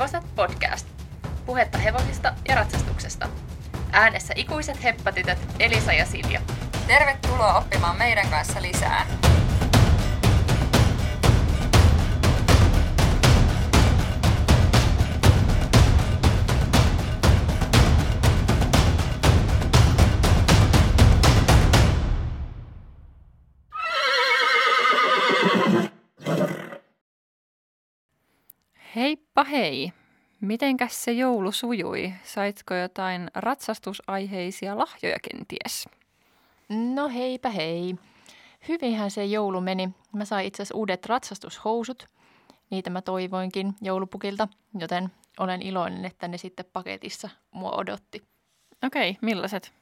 Hevoset podcast. Puhetta hevosista ja ratsastuksesta. Äänessä ikuiset heppatytöt Elisa ja Silja. Tervetuloa oppimaan meidän kanssa lisää. Heippa hei! Mitenkäs se joulu sujui? Saitko jotain ratsastusaiheisia lahjoja kenties? No heipä hei! Hyvinhän se joulu meni. Mä sain itse asiassa uudet ratsastushousut. Niitä mä toivoinkin joulupukilta, joten olen iloinen, että ne sitten paketissa mua odotti. Okei, millaiset?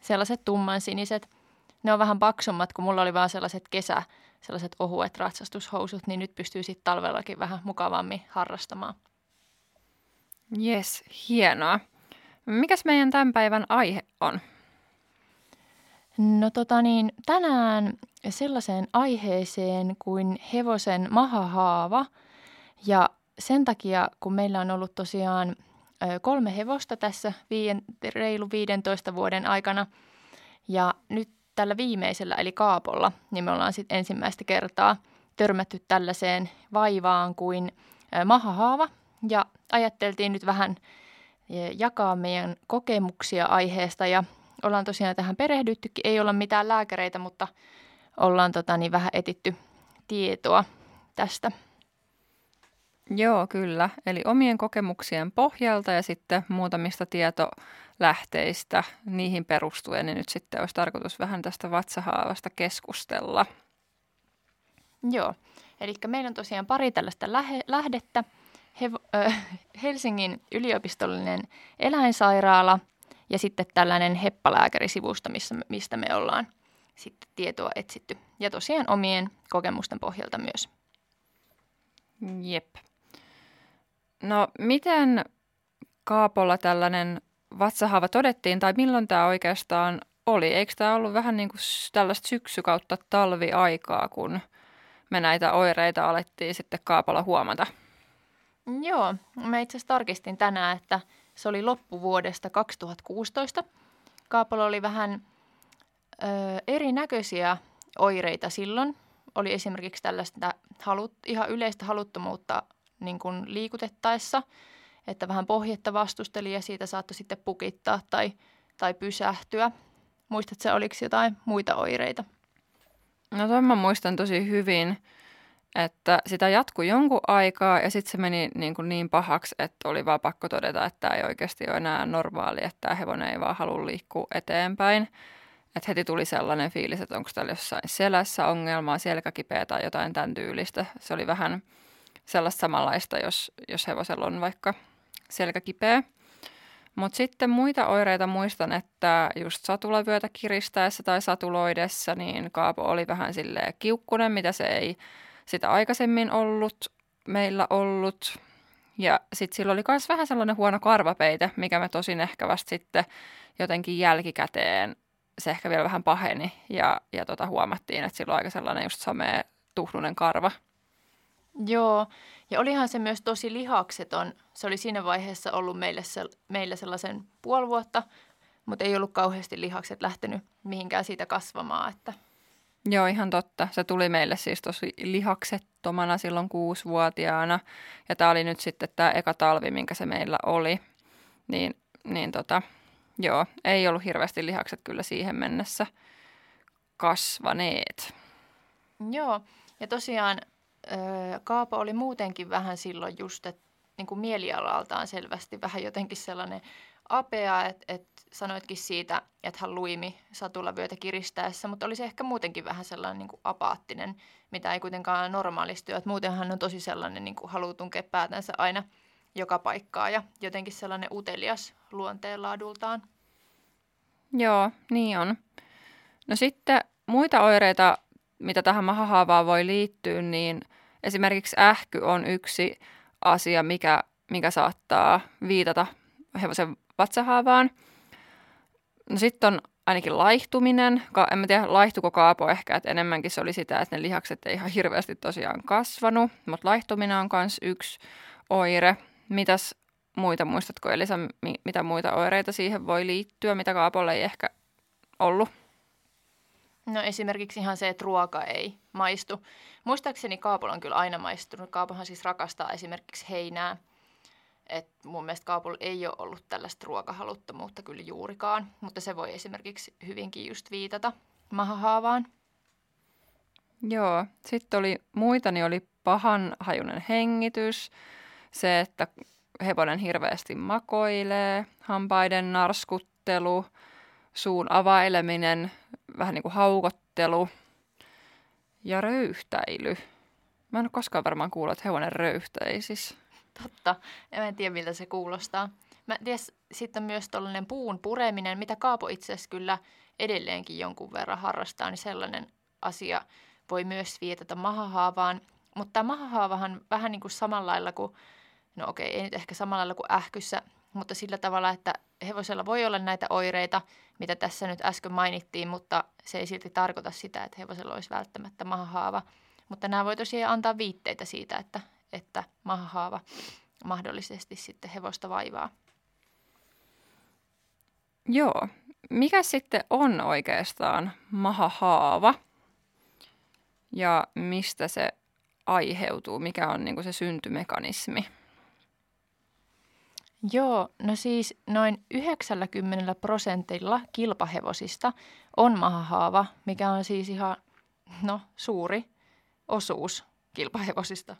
Sellaiset tummansiniset. Ne on vähän paksummat, kun mulla oli vaan sellaiset ohuet ratsastushousut, niin nyt pystyy sitten talvellakin vähän mukavammin harrastamaan. Jes, hienoa. Mikäs meidän tämän päivän aihe on? No tänään sellaiseen aiheeseen kuin hevosen mahahaava. Ja sen takia, kun meillä on ollut tosiaan 3 hevosta tässä reilu 15 vuoden aikana ja nyt tällä viimeisellä eli Kaapolla, niin me ollaan sitten ensimmäistä kertaa törmätty tällaiseen vaivaan kuin mahahaava. Ja ajatteltiin nyt vähän jakaa meidän kokemuksia aiheesta ja ollaan tosiaan tähän perehdyttykin. Ei olla mitään lääkäreitä, mutta ollaan vähän etitty tietoa tästä. Joo, kyllä. Eli omien kokemuksien pohjalta ja sitten muutamista tietolähteistä niihin perustuen, niin nyt sitten olisi tarkoitus vähän tästä vatsahaavasta keskustella. Joo, eli meillä on tosiaan pari tällaista lähdettä. Helsingin yliopistollinen eläinsairaala ja sitten tällainen Heppalääkärisivusto, mistä me ollaan sitten tietoa etsitty. Ja tosiaan omien kokemusten pohjalta myös. Jep. No miten Kaapolla tällainen vatsahaava todettiin tai milloin tämä oikeastaan oli? Eikö tämä ollut vähän niin kuin tällaista syksy- talviaikaa, kun me näitä oireita alettiin sitten Kaapolla huomata? Joo, mä itse asiassa tarkistin tänään, että se oli loppuvuodesta 2016. Kaapolla oli vähän erinäköisiä oireita silloin. Oli esimerkiksi tällaista ihan yleistä haluttomuutta niin kuin liikutettaessa, että vähän pohjetta vastusteli ja siitä saattoi sitten pukittaa tai pysähtyä. Muistatko sä, oliko jotain muita oireita? No tämän mä muistan tosi hyvin, että sitä jatkui jonkun aikaa ja sitten se meni niin pahaksi, että oli vaan pakko todeta, että tämä ei oikeasti ole enää normaali, että tämä hevonen ei vaan halua liikkua eteenpäin. Että heti tuli sellainen fiilis, että onko täällä jossain selässä ongelmaa, selkäkipeä tai jotain tämän tyylistä. Se oli vähän sellaista samanlaista, jos hevosella on vaikka selkäkipeä. Mutta sitten muita oireita muistan, että just satulavyötä kiristäessä tai satuloidessa, niin Kaapo oli vähän silleen kiukkunen, mitä se ei sitä aikaisemmin meillä ollut. Ja sitten sillä oli myös vähän sellainen huono karvapeite, mikä me tosin ehkä vasta sitten jotenkin jälkikäteen se ehkä vielä vähän paheni ja huomattiin, että sillä on aika sellainen just samea tuhdunen karva. Joo, ja olihan se myös tosi lihakseton. Se oli siinä vaiheessa ollut meillä sellaisen puoli vuotta, mutta ei ollut kauheasti lihakset lähtenyt mihinkään siitä kasvamaan. Että. Joo, ihan totta. Se tuli meille siis tosi lihaksettomana silloin 6-vuotiaana ja tämä oli nyt sitten tämä eka talvi, minkä se meillä oli, niin joo, ei ollut hirveästi lihakset kyllä siihen mennessä kasvaneet. Joo, ja tosiaan Kaapo oli muutenkin vähän silloin just, että niin kuin mielialaltaan selvästi vähän jotenkin sellainen apea, että sanoitkin siitä, että hän luimi satulavyötä kiristäessä, mutta oli se ehkä muutenkin vähän sellainen niin kuin apaattinen, mitä ei kuitenkaan normaalisti ole. Että muuten hän on tosi sellainen, niin kuin haluaa tunkea päätänsä aina joka paikkaa ja jotenkin sellainen utelias luonteenlaadultaan. Joo, niin on. No sitten muita oireita, mitä tähän mahahaavaan voi liittyä, niin esimerkiksi ähky on yksi asia, mikä saattaa viitata hevosen vatsahaavaan. No sitten on ainakin laihtuminen. En mä tiedä, laihtuiko Kaapo ehkä, että enemmänkin se oli sitä, että ne lihakset ei ihan hirveästi tosiaan kasvanut, mutta laihtuminen on myös yksi oire. Mitäs muita muistatko, Elisa, mitä muita oireita siihen voi liittyä, mitä Kaapolla ei ehkä ollut? No esimerkiksi ihan se, että ruoka ei maistu. Muistaakseni Kaapolla on kyllä aina maistunut. Kaapohan siis rakastaa esimerkiksi heinää. Et mun mielestä Kaapolla ei ole ollut tällaista ruokahaluttomuutta kyllä juurikaan, mutta se voi esimerkiksi hyvinkin just viitata mahahaavaan. Joo, sitten oli muita, niin oli pahanhajunen hengitys, se, että hevonen hirveästi makoilee, hampaiden narskuttelu, suun availeminen, vähän niin kuin haukottelu ja röyhtäily. Mä en ole koskaan varmaan kuullut, että hevonen röyhtäisisi. Totta. En tiedä, miltä se kuulostaa. Mä ties, sitten on myös tuollainen puun pureminen, mitä Kaapo itse asiassa kyllä edelleenkin jonkun verran harrastaa, niin sellainen asia voi myös viitata mahahaavaan. Mutta mahahaavahan vähän niin kuin samalla lailla kuin, no okei, ei nyt ehkä samalla lailla kuin ähkyssä, mutta sillä tavalla, että hevosella voi olla näitä oireita, mitä tässä nyt äsken mainittiin, mutta se ei silti tarkoita sitä, että hevosella olisi välttämättä mahahaava. Mutta nämä voi tosiaan antaa viitteitä siitä, että mahahaava mahdollisesti sitten hevosta vaivaa. Joo. Mikä sitten on oikeastaan mahahaava ja mistä se aiheutuu? Mikä on niin kuin se syntymekanismi? Joo, no siis noin 90% kilpahevosista on mahahaava, mikä on siis ihan suuri osuus kilpahevosista.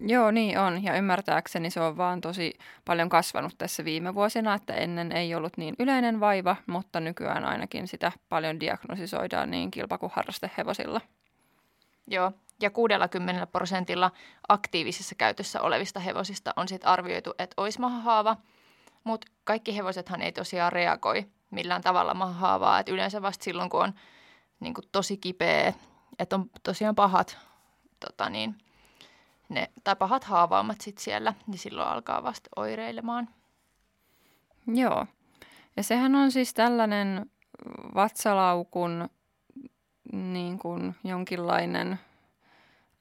Joo, niin on. Ja ymmärtääkseni se on vaan tosi paljon kasvanut tässä viime vuosina, että ennen ei ollut niin yleinen vaiva, mutta nykyään ainakin sitä paljon diagnosisoidaan niin kilpa- kuin harrastehevosilla. Joo, ja 60% aktiivisessa käytössä olevista hevosista on sitten arvioitu, että olisi mahahaava, mutta kaikki hevosethan ei tosiaan reagoi millään tavalla mahahaavaa, että yleensä vasta silloin, kun on niin kuin tosi kipeä, että on tosiaan pahat pahat haavaamat sitten siellä, niin silloin alkaa vasta oireilemaan. Joo. Ja sehän on siis tällainen vatsalaukun niin kuin jonkinlainen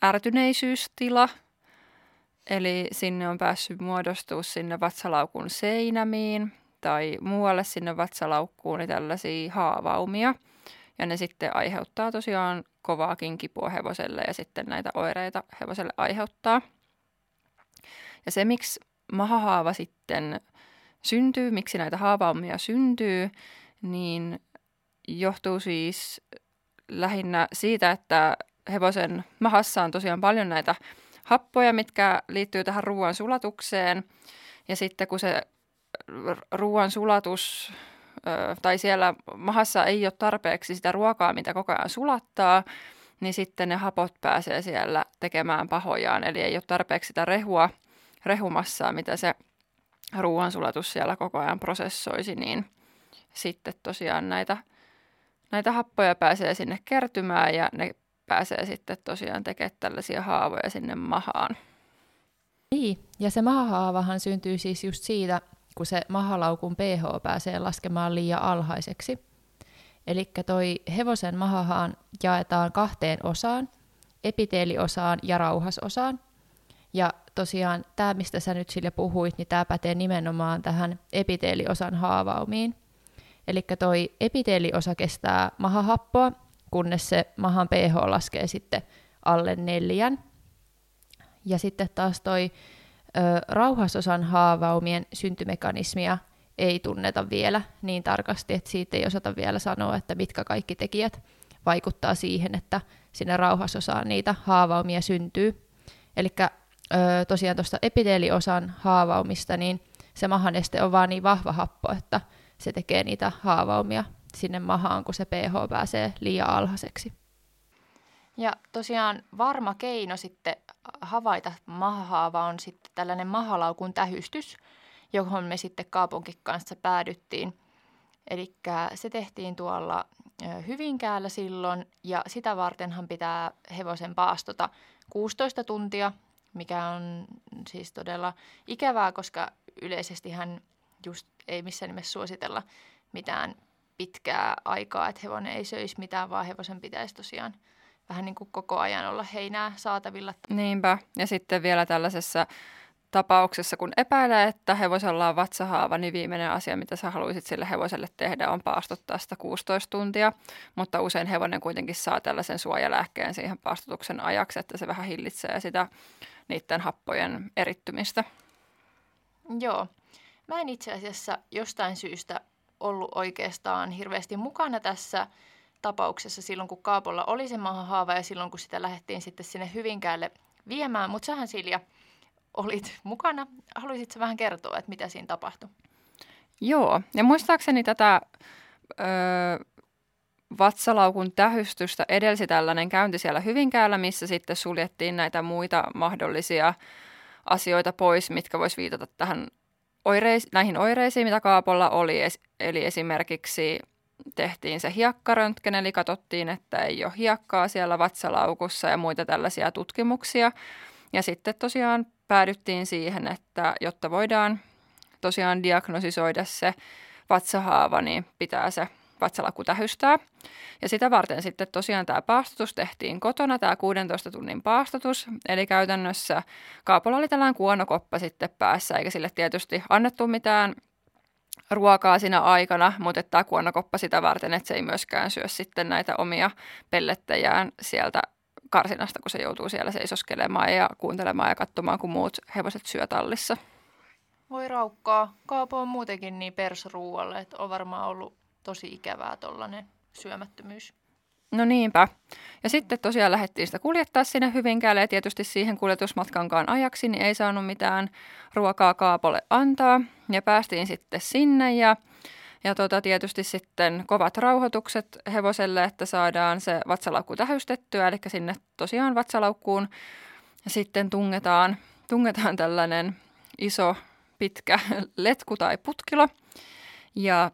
ärtyneisyystila. Eli sinne on päässyt muodostua sinne vatsalaukun seinämiin tai muualle sinne vatsalaukkuun niin tällaisia haavaumia. Ja ne sitten aiheuttaa tosiaan kovaakin kipua hevoselle ja sitten näitä oireita hevoselle aiheuttaa. Ja se, miksi mahahaava sitten syntyy, miksi näitä haavaumia syntyy, niin johtuu siis lähinnä siitä, että hevosen mahassa on tosiaan paljon näitä happoja, mitkä liittyy tähän ruoan sulatukseen. Ja sitten kun se ruoan sulatus tai siellä mahassa ei ole tarpeeksi sitä ruokaa, mitä koko ajan sulattaa, niin sitten ne hapot pääsee siellä tekemään pahojaan. Eli ei ole tarpeeksi sitä rehumassaa, mitä se ruoansulatus siellä koko ajan prosessoisi, niin sitten tosiaan näitä happoja pääsee sinne kertymään ja ne pääsee sitten tosiaan tekemään tällaisia haavoja sinne mahaan. Niin, ja se mahahaavahan syntyy siis just siitä, kun se mahalaukun pH pääsee laskemaan liian alhaiseksi. Eli toi hevosen mahahaan jaetaan 2 osaan, epiteeliosaan ja rauhasosaan. Ja tosiaan tämä, mistä sä nyt sille puhuit, niin tämä pätee nimenomaan tähän epiteeliosan haavaumiin. Eli toi epiteeliosa kestää mahahappoa, kunnes se mahan pH laskee sitten alle 4. Ja sitten taas toi rauhasosan haavaumien syntymekanismia ei tunneta vielä niin tarkasti, että siitä ei osata vielä sanoa, että mitkä kaikki tekijät vaikuttaa siihen, että sinne rauhasosaan niitä haavaumia syntyy. Eli tosiaan tuosta epiteeliosan haavaumista, niin se mahaneste on vaan niin vahva happo, että se tekee niitä haavaumia sinne mahaan, kun se pH pääsee liian alhaiseksi. Ja tosiaan varma keino sitten havaita mahahaava on sitten tällainen mahalaukun tähystys, johon me sitten Kaaponkin kanssa päädyttiin. Eli se tehtiin tuolla Hyvinkäällä silloin, ja sitä vartenhan pitää hevosen paastota 16 tuntia, mikä on siis todella ikävää, koska yleisestihän just ei missään nimessä suositella mitään pitkää aikaa, että hevonen ei söisi mitään, vaan hevosen pitäisi tosiaan vähän niin kuin koko ajan olla heinää saatavilla. Niinpä. Ja sitten vielä tällaisessa tapauksessa, kun epäilee, että hevosella on vatsahaava, niin viimeinen asia, mitä sä haluaisit sille hevoselle tehdä, on paastottaa sitä 16 tuntia. Mutta usein hevonen kuitenkin saa tällaisen suojalääkkeen siihen paastotuksen ajaksi, että se vähän hillitsee sitä niiden happojen erittymistä. Joo. Mä en itse asiassa jostain syystä ollut oikeastaan hirveästi mukana tässä tapauksessa silloin, kun Kaapolla oli se maahanhaava ja silloin, kun sitä lähdettiin sitten sinne Hyvinkäälle viemään. Mutta sähän, Silja, olit mukana. Haluaisitko vähän kertoa, että mitä siinä tapahtui? Joo, ja muistaakseni tätä vatsalaukun tähystystä edelsi tällainen käynti siellä Hyvinkäällä, missä sitten suljettiin näitä muita mahdollisia asioita pois, mitkä vois viitata tähän näihin oireisiin, mitä Kaapolla oli. Eli esimerkiksi tehtiin se hiekkaröntgen, eli katsottiin, että ei ole hiekkaa siellä vatsalaukussa ja muita tällaisia tutkimuksia. Ja sitten tosiaan päädyttiin siihen, että jotta voidaan tosiaan diagnosisoida se vatsahaava, niin pitää se vatsalaukku tähystää. Ja sitä varten sitten tosiaan tämä paastotus tehtiin kotona, tämä 16 tunnin paastotus. Eli käytännössä Kaapolla oli tällainen kuonokoppa sitten päässä, eikä sille tietysti annettu mitään ruokaa siinä aikana, mutta tämä kuonokoppa sitä varten, että se ei myöskään syö sitten näitä omia pellettejään sieltä karsinasta, kun se joutuu siellä seisoskelemaan ja kuuntelemaan ja katsomaan, kun muut hevoset syö tallissa. Voi raukkaa. Kaapo on muutenkin niin persruualle, että on varmaan ollut tosi ikävää tollainen syömättömyys. No niinpä. Ja sitten tosiaan lähdettiin sitä kuljettaa sinne Hyvinkäälle ja tietysti siihen kuljetusmatkankaan ajaksi niin ei saanut mitään ruokaa Kaapolle antaa. Ja päästiin sitten sinne ja tietysti sitten kovat rauhoitukset hevoselle, että saadaan se vatsalaukku tähystettyä. Eli sinne tosiaan vatsalaukkuun sitten tungetaan tällainen iso pitkä letku tai putkilo ja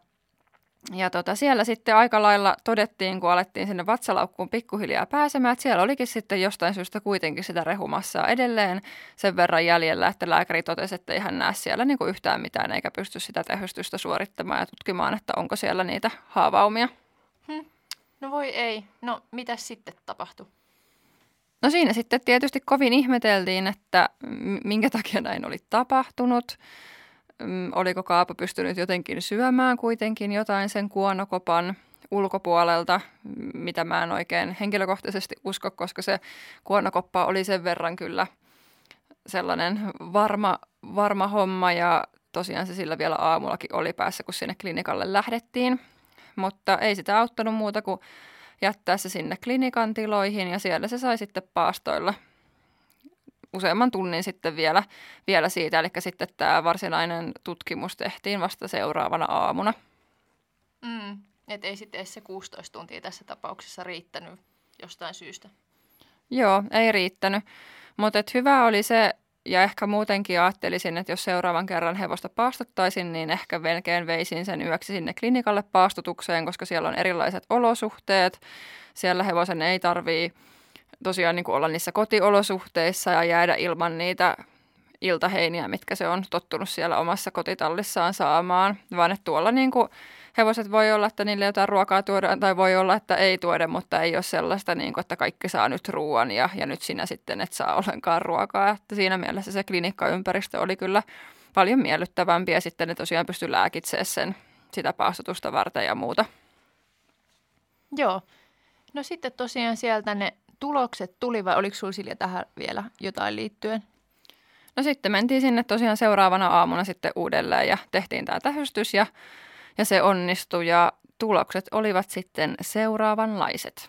siellä sitten aika lailla todettiin, kun alettiin sinne vatsalaukkuun pikkuhiljaa pääsemään, että siellä olikin sitten jostain syystä kuitenkin sitä rehumassaa edelleen sen verran jäljellä, että lääkäri totesi, että ei hän näe siellä niin kuin yhtään mitään eikä pysty sitä tähystystä suorittamaan ja tutkimaan, että onko siellä niitä haavaumia. No voi ei. No mitä sitten tapahtui? No siinä sitten tietysti kovin ihmeteltiin, että minkä takia näin oli tapahtunut. Oliko Kaapo pystynyt jotenkin syömään kuitenkin jotain sen kuonokopan ulkopuolelta, mitä mä en oikein henkilökohtaisesti usko, koska se kuonokoppa oli sen verran kyllä sellainen varma homma ja tosiaan se sillä vielä aamullakin oli päässä, kun sinne klinikalle lähdettiin, mutta ei sitä auttanut muuta kuin jättää se sinne klinikan tiloihin ja siellä se sai sitten paastoilla useamman tunnin sitten vielä siitä, eli sitten tämä varsinainen tutkimus tehtiin vasta seuraavana aamuna. Että ei sitten edes se 16 tuntia tässä tapauksessa riittänyt jostain syystä. Joo, ei riittänyt, mutta hyvä oli se, ja ehkä muutenkin ajattelisin, että jos seuraavan kerran hevosta paastottaisin, niin ehkä melkein veisin sen yöksi sinne klinikalle paastotukseen, koska siellä on erilaiset olosuhteet, siellä hevosen ei tarvitse tosiaan niin kuin olla niissä kotiolosuhteissa ja jäädä ilman niitä iltaheiniä, mitkä se on tottunut siellä omassa kotitallissaan saamaan, vaan että tuolla niin kuin hevoset voi olla, että niille jotain ruokaa tuodaan tai voi olla, että ei tuoda, mutta ei ole sellaista, niin kuin, että kaikki saa nyt ruoan ja nyt sinä sitten et saa ollenkaan ruokaa. Että siinä mielessä se klinikkaympäristö oli kyllä paljon miellyttävämpi ja sitten ne tosiaan pystyi lääkitsemään sitä paastotusta varten ja muuta. Joo. No sitten tosiaan sieltä ne tulokset tuli vai oliko sinulla Silja tähän vielä jotain liittyen? No sitten mentiin sinne tosiaan seuraavana aamuna sitten uudelleen ja tehtiin tämä tähystys ja se onnistui ja tulokset olivat sitten seuraavanlaiset.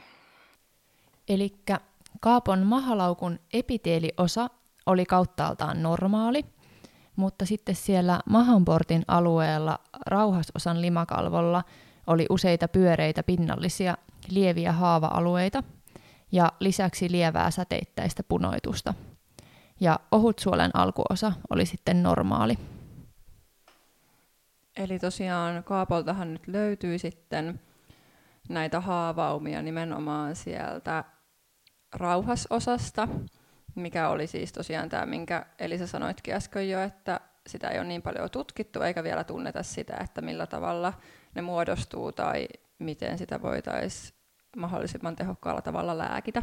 Elikkä Kaapon mahalaukun epiteeliosa oli kauttaaltaan normaali, mutta sitten siellä mahanportin alueella rauhasosan limakalvolla oli useita pyöreitä pinnallisia lieviä haava-alueita ja lisäksi lievää säteittäistä punoitusta. Ja ohutsuolen alkuosa oli sitten normaali. Eli tosiaan Kaapoltahan nyt löytyy sitten näitä haavaumia nimenomaan sieltä rauhasosasta, mikä oli siis tosiaan tämä, minkä Elisa sanoitkin äsken jo, että sitä ei ole niin paljon tutkittu eikä vielä tunneta sitä, että millä tavalla ne muodostuu tai miten sitä voitaisiin mahdollisimman tehokkaalla tavalla lääkitä.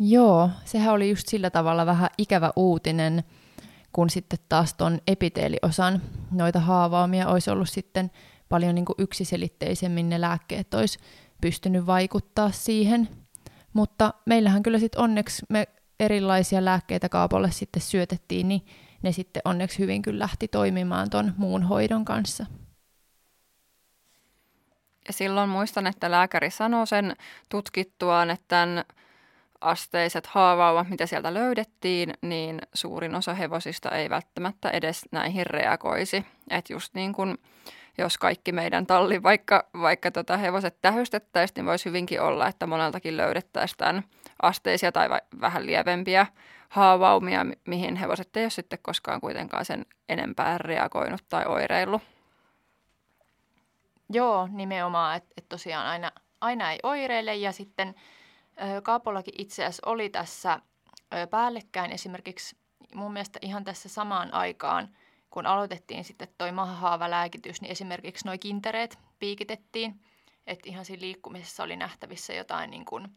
Joo, sehän oli just sillä tavalla vähän ikävä uutinen, kun sitten taas tuon epiteeliosan noita haavaamia olisi ollut sitten paljon niin kuin yksiselitteisemmin, ne lääkkeet olisi pystynyt vaikuttaa siihen. Mutta meillähän kyllä sitten onneksi me erilaisia lääkkeitä Kaapolle sitten syötettiin, niin ne sitten onneksi hyvin kyllä lähti toimimaan tuon muun hoidon kanssa. Ja silloin muistan, että lääkäri sanoi sen tutkittuaan, että tämän asteiset haavaumat, mitä sieltä löydettiin, niin suurin osa hevosista ei välttämättä edes näihin reagoisi. Että just niin kuin, jos kaikki meidän talli, vaikka hevoset tähystettäisiin, niin voisi hyvinkin olla, että moneltakin löydettäisiin tämän asteisia tai vähän lievempiä haavaumia, mihin hevoset ei ole sitten koskaan kuitenkaan sen enempää reagoinut tai oireillut. Joo, nimenomaan, että tosiaan aina ei oireile, ja sitten Kaapollakin itse asiassa oli tässä päällekkäin esimerkiksi mun mielestä ihan tässä samaan aikaan, kun aloitettiin sitten toi mahahaavalääkitys, niin esimerkiksi noi kintereet piikitettiin, että ihan siinä liikkumisessa oli nähtävissä jotain niin kuin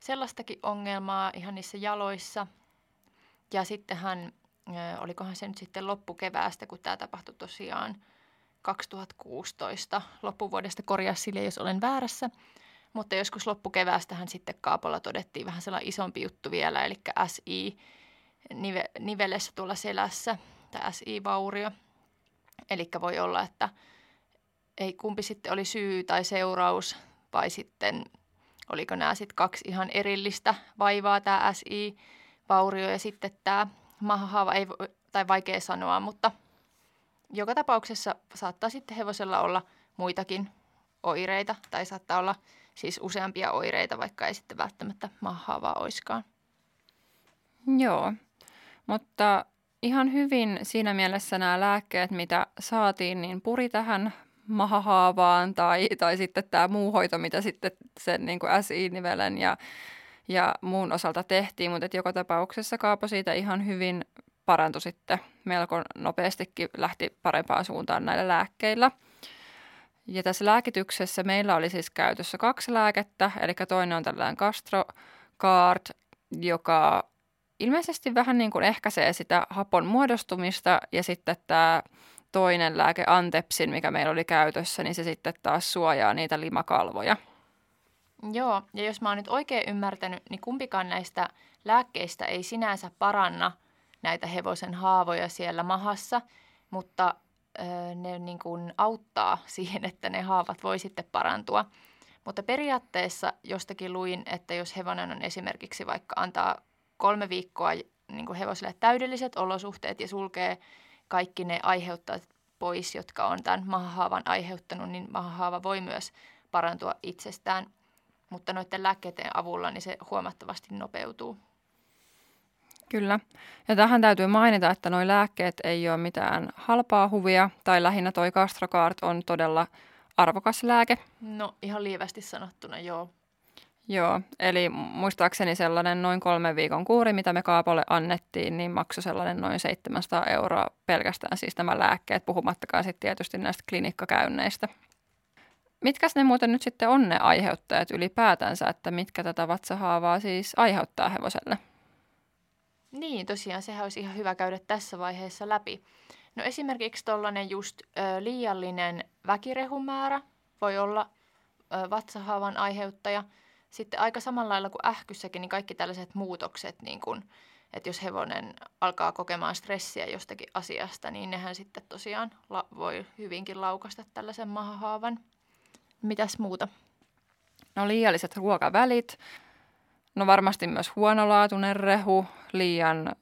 sellaistakin ongelmaa ihan niissä jaloissa. Ja sittenhän, olikohan se nyt sitten loppukeväästä, kun tämä tapahtui tosiaan 2016, loppuvuodesta korjaa sille, jos olen väärässä. Mutta joskus loppukeväästähän sitten Kaapolla todettiin vähän sellainen isompi juttu vielä, eli SI-nivelessä tuolla selässä, tai SI-vaurio. Eli voi olla, että ei kumpi sitten oli syy tai seuraus, vai sitten oliko nämä sitten kaksi ihan erillistä vaivaa, tämä SI-vaurio ja sitten tämä mahahaava, ei, tai vaikea sanoa, mutta joka tapauksessa saattaa sitten hevosella olla muitakin oireita, tai saattaa olla siis useampia oireita, vaikka ei sitten välttämättä mahahaavaa oiskaan. Joo, mutta ihan hyvin siinä mielessä nämä lääkkeet, mitä saatiin, niin puri tähän mahahaavaan tai sitten tämä muu hoito, mitä sitten sen niin kuin SI-nivelen ja muun osalta tehtiin, mutta joka tapauksessa Kaapo siitä ihan hyvin parantui sitten melko nopeastikin, lähti parempaan suuntaan näillä lääkkeillä. Ja tässä lääkityksessä meillä oli siis käytössä kaksi lääkettä, eli toinen on tällainen GastroGuard, joka ilmeisesti vähän niin kuin ehkäisee sitä hapon muodostumista, ja sitten tämä toinen lääke Antepsin, mikä meillä oli käytössä, niin se sitten taas suojaa niitä limakalvoja. Joo, ja jos mä oon nyt oikein ymmärtänyt, niin kumpikaan näistä lääkkeistä ei sinänsä paranna näitä hevosen haavoja siellä mahassa, mutta ne niin kuin auttaa siihen, että ne haavat voi sitten parantua. Mutta periaatteessa jostakin luin, että jos hevonen on esimerkiksi vaikka antaa 3 viikkoa niin kuin hevoselle täydelliset olosuhteet ja sulkee kaikki ne aiheuttajat pois, jotka on tämän mahahaavan aiheuttanut, niin mahahaava voi myös parantua itsestään. Mutta noiden lääkkeiden avulla niin se huomattavasti nopeutuu. Kyllä. Ja tähän täytyy mainita, että nuo lääkkeet ei ole mitään halpaa huvia, tai lähinnä toi GastroGuard on todella arvokas lääke. No ihan lievästi sanottuna, joo. Joo, eli muistaakseni sellainen noin 3 viikon kuuri, mitä me Kaapolle annettiin, niin maksoi sellainen noin 700 € pelkästään siis nämä lääkkeet, puhumattakaan sitten tietysti näistä klinikkakäynneistä. Mitkäs ne muuten nyt sitten on ne aiheuttajat ylipäätänsä, että mitkä tätä vatsahaavaa siis aiheuttaa hevoselle? Niin, tosiaan sehän olisi ihan hyvä käydä tässä vaiheessa läpi. No esimerkiksi tuollainen just liiallinen väkirehumäärä voi olla vatsahaavan aiheuttaja. Sitten aika samalla lailla kuin ähkyssäkin, niin kaikki tällaiset muutokset, niin kun, että jos hevonen alkaa kokemaan stressiä jostakin asiasta, niin nehän sitten tosiaan voi hyvinkin laukasta tällaisen mahahaavan. Mitäs muuta? No liialliset ruokavälit. No varmasti myös huonolaatuinen rehu, liian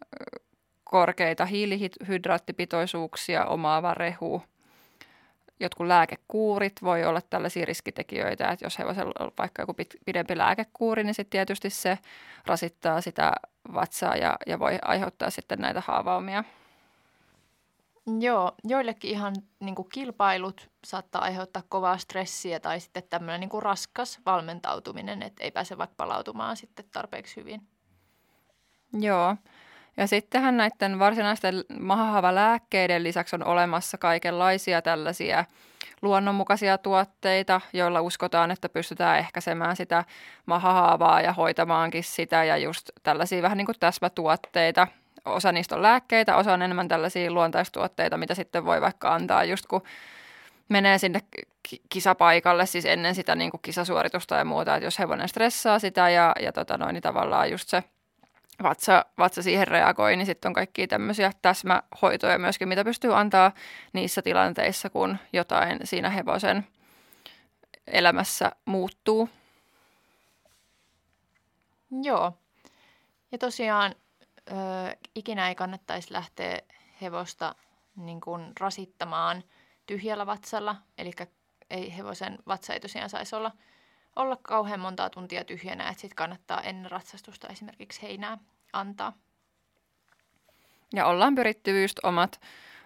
korkeita hiilihydraattipitoisuuksia omaava rehu. Jotkut lääkekuurit voi olla tällaisia riskitekijöitä, että jos hevosella on vaikka joku pidempi lääkekuuri, niin sitten tietysti se rasittaa sitä vatsaa ja voi aiheuttaa sitten näitä haavaumia. Joo, joillekin ihan niin kuin kilpailut saattaa aiheuttaa kovaa stressiä tai sitten tämmöinen niin kuin raskas valmentautuminen, että ei pääse vaikka palautumaan sitten tarpeeksi hyvin. Joo, ja sittenhän näiden varsinaisten mahahaavalääkkeiden lisäksi on olemassa kaikenlaisia tällaisia luonnonmukaisia tuotteita, joilla uskotaan, että pystytään ehkäisemään sitä mahahaavaa ja hoitamaankin sitä ja just tällaisia vähän niin kuin täsmätuotteita. osa niistä on lääkkeitä, osa on enemmän tällaisia luontaistuotteita, mitä sitten voi vaikka antaa just kun menee sinne kisapaikalle, siis ennen sitä niin kuin kisasuoritusta ja muuta, että jos hevonen stressaa sitä ja niin tavallaan just se vatsa siihen reagoi, niin sitten on kaikkia tämmöisiä täsmähoitoja myöskin, mitä pystyy antaa niissä tilanteissa, kun jotain siinä hevosen elämässä muuttuu. Joo. Ja tosiaan ikinä ei kannattaisi lähteä hevosta niin kuin rasittamaan tyhjällä vatsalla. Eli ei hevosen vatsa ei tosiaan saisi olla kauhean montaa tuntia tyhjänä, että sitten kannattaa ennen ratsastusta esimerkiksi heinää antaa. Ja ollaan pyritty just omat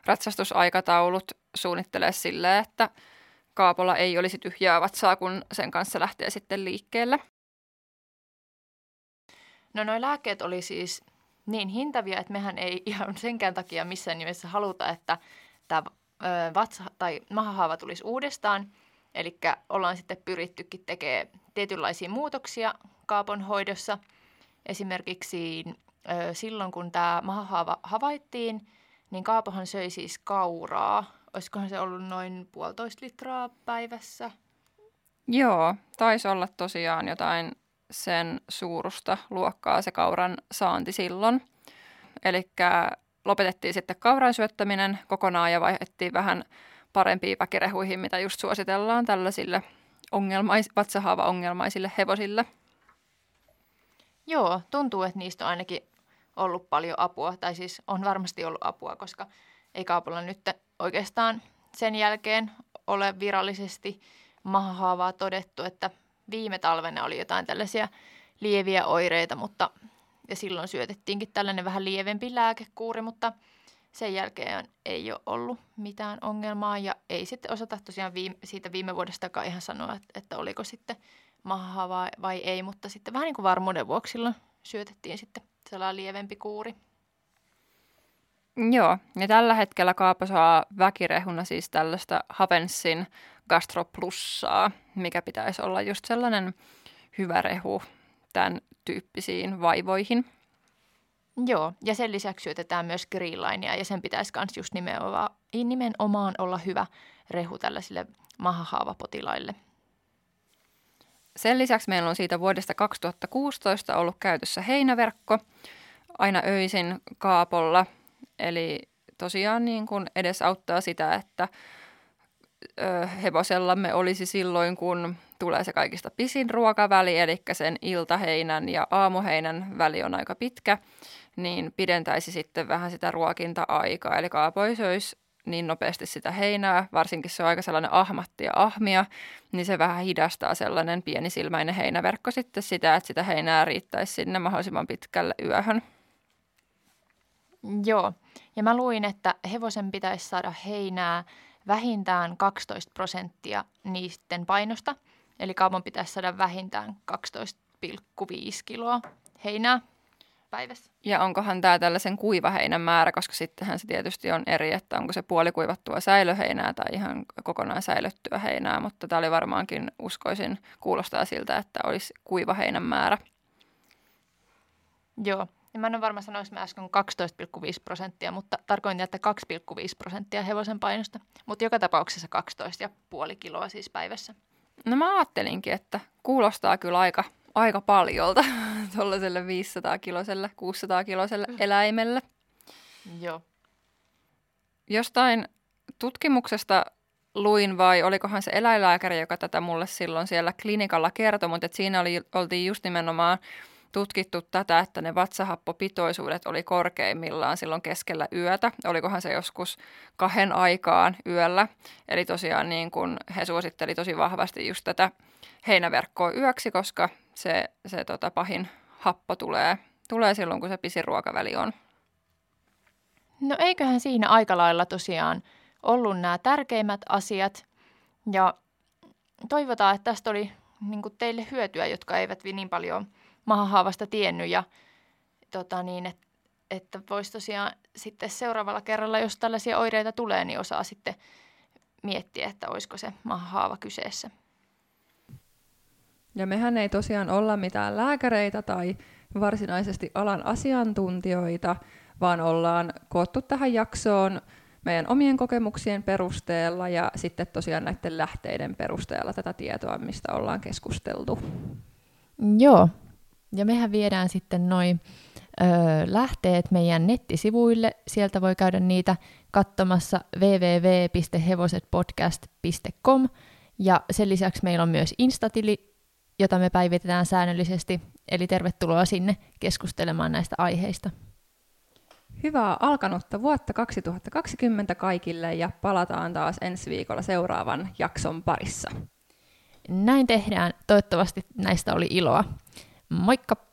ratsastusaikataulut suunnittelee silleen, että kaapolla ei olisi tyhjää vatsaa, kun sen kanssa lähtee sitten liikkeelle. No noi lääkkeet oli siis niin hintaavia, että mehän ei ihan senkään takia missään nimessä haluta, että tämä vatsa tai mahahaava tulisi uudestaan. Eli ollaan sitten pyrittykin tekemään tietynlaisia muutoksia kaapon hoidossa. Esimerkiksi silloin, kun tämä mahahaava havaittiin, niin kaapohan söi siis kauraa. Olisikohan se ollut noin 1,5 litraa päivässä? Joo, taisi olla tosiaan jotain sen suurusta luokkaa se kauran saanti silloin. Eli lopetettiin sitten kauran syöttäminen kokonaan ja vaihdettiin vähän parempiin väkirehuihin, mitä just suositellaan tällaisille vatsahaava-ongelmaisille hevosille. Joo, tuntuu, että niistä on ainakin ollut paljon apua, tai siis on varmasti ollut apua, koska ei kaapulla nyt oikeastaan sen jälkeen ole virallisesti mahahaavaa todettu, että viime talvena oli jotain tällaisia lieviä oireita, mutta ja silloin syötettiinkin tällainen vähän lievempi lääkekuuri, mutta sen jälkeen ei ole ollut mitään ongelmaa ja ei sitten osata tosiaan siitä viime vuodestakaan ihan sanoa, että oliko sitten mahahaavaa vai ei, mutta sitten vähän niin kuin varmuuden vuoksi silloin syötettiin sitten sellainen lievempi kuuri. Joo, ja tällä hetkellä Kaapo saa väkirehuna siis tällaista Havensin gastroplussaa, mikä pitäisi olla just sellainen hyvä rehu tämän tyyppisiin vaivoihin. Joo, ja sen lisäksi syötetään myös greenlinea, ja sen pitäisi myös just nimenomaan olla hyvä rehu tällaisille mahahaavapotilaille. Sen lisäksi meillä on siitä vuodesta 2016 ollut käytössä heinäverkko aina öisin Kaapolla. Eli tosiaan niin kuin edesauttaa sitä, että hevosellamme olisi silloin, kun tulee se kaikista pisin ruokaväli, eli sen iltaheinän ja aamuheinän väli on aika pitkä, niin pidentäisi sitten vähän sitä ruokinta-aikaa. Eli Kaapo söisi niin nopeasti sitä heinää, varsinkin se on aika sellainen ahmatti ja ahmia, niin se vähän hidastaa sellainen pienisilmäinen heinäverkko sitten sitä, että sitä heinää riittäisi sinne mahdollisimman pitkälle yöhön. Joo, ja mä luin, että hevosen pitäisi saada heinää vähintään 12% niiden painosta. Eli kaapon pitäisi saada vähintään 12,5 kiloa heinää päivässä. Ja onkohan tämä tällaisen kuivaheinän määrä, koska sittenhän se tietysti on eri, että onko se puolikuivattua säilöheinää tai ihan kokonaan säilöttyä heinää. Mutta tämä oli varmaankin, uskoisin, kuulostaa siltä, että olisi kuivaheinän määrä. Joo. Ja mä en ole varma sanoisin äsken 12,5%, mutta tarkoitin, että 2,5% hevosen painosta. Mutta joka tapauksessa 12,5 kiloa siis päivässä. No mä ajattelinkin, että kuulostaa kyllä aika paljolta tuollaiselle 500-kiloselle, 600-kiloselle eläimelle. Joo. Jostain tutkimuksesta luin, vai olikohan se eläinlääkäri, joka tätä mulle silloin siellä klinikalla kertoi, mutta siinä oltiin just nimenomaan tutkittu tätä, että ne vatsahappopitoisuudet oli korkeimmillaan silloin keskellä yötä. Olikohan se joskus 2 aikaan yöllä. Eli tosiaan niin kun he suositteli tosi vahvasti just tätä heinäverkkoa yöksi, koska se pahin happo tulee silloin, kun se pisin ruokaväli on. No eiköhän siinä aika lailla tosiaan ollut nämä tärkeimmät asiat. Ja toivotaan, että tästä oli niin kuin teille hyötyä, jotka eivät niin paljon mahahaavasta tiennyt ja että voisi tosiaan sitten seuraavalla kerralla, jos tällaisia oireita tulee, niin osaa sitten miettiä, että olisiko se mahahaava kyseessä. Ja mehän ei tosiaan olla mitään lääkäreitä tai varsinaisesti alan asiantuntijoita, vaan ollaan koottu tähän jaksoon meidän omien kokemuksien perusteella ja sitten tosiaan näiden lähteiden perusteella tätä tietoa, mistä ollaan keskusteltu. Joo, ja mehän viedään sitten noin lähteet meidän nettisivuille. Sieltä voi käydä niitä katsomassa www.hevosetpodcast.com. Ja sen lisäksi meillä on myös Instatili, jota me päivitetään säännöllisesti. Eli tervetuloa sinne keskustelemaan näistä aiheista. Hyvää alkanutta vuotta 2020 kaikille ja palataan taas ensi viikolla seuraavan jakson parissa. Näin tehdään. Toivottavasti näistä oli iloa. Moikka!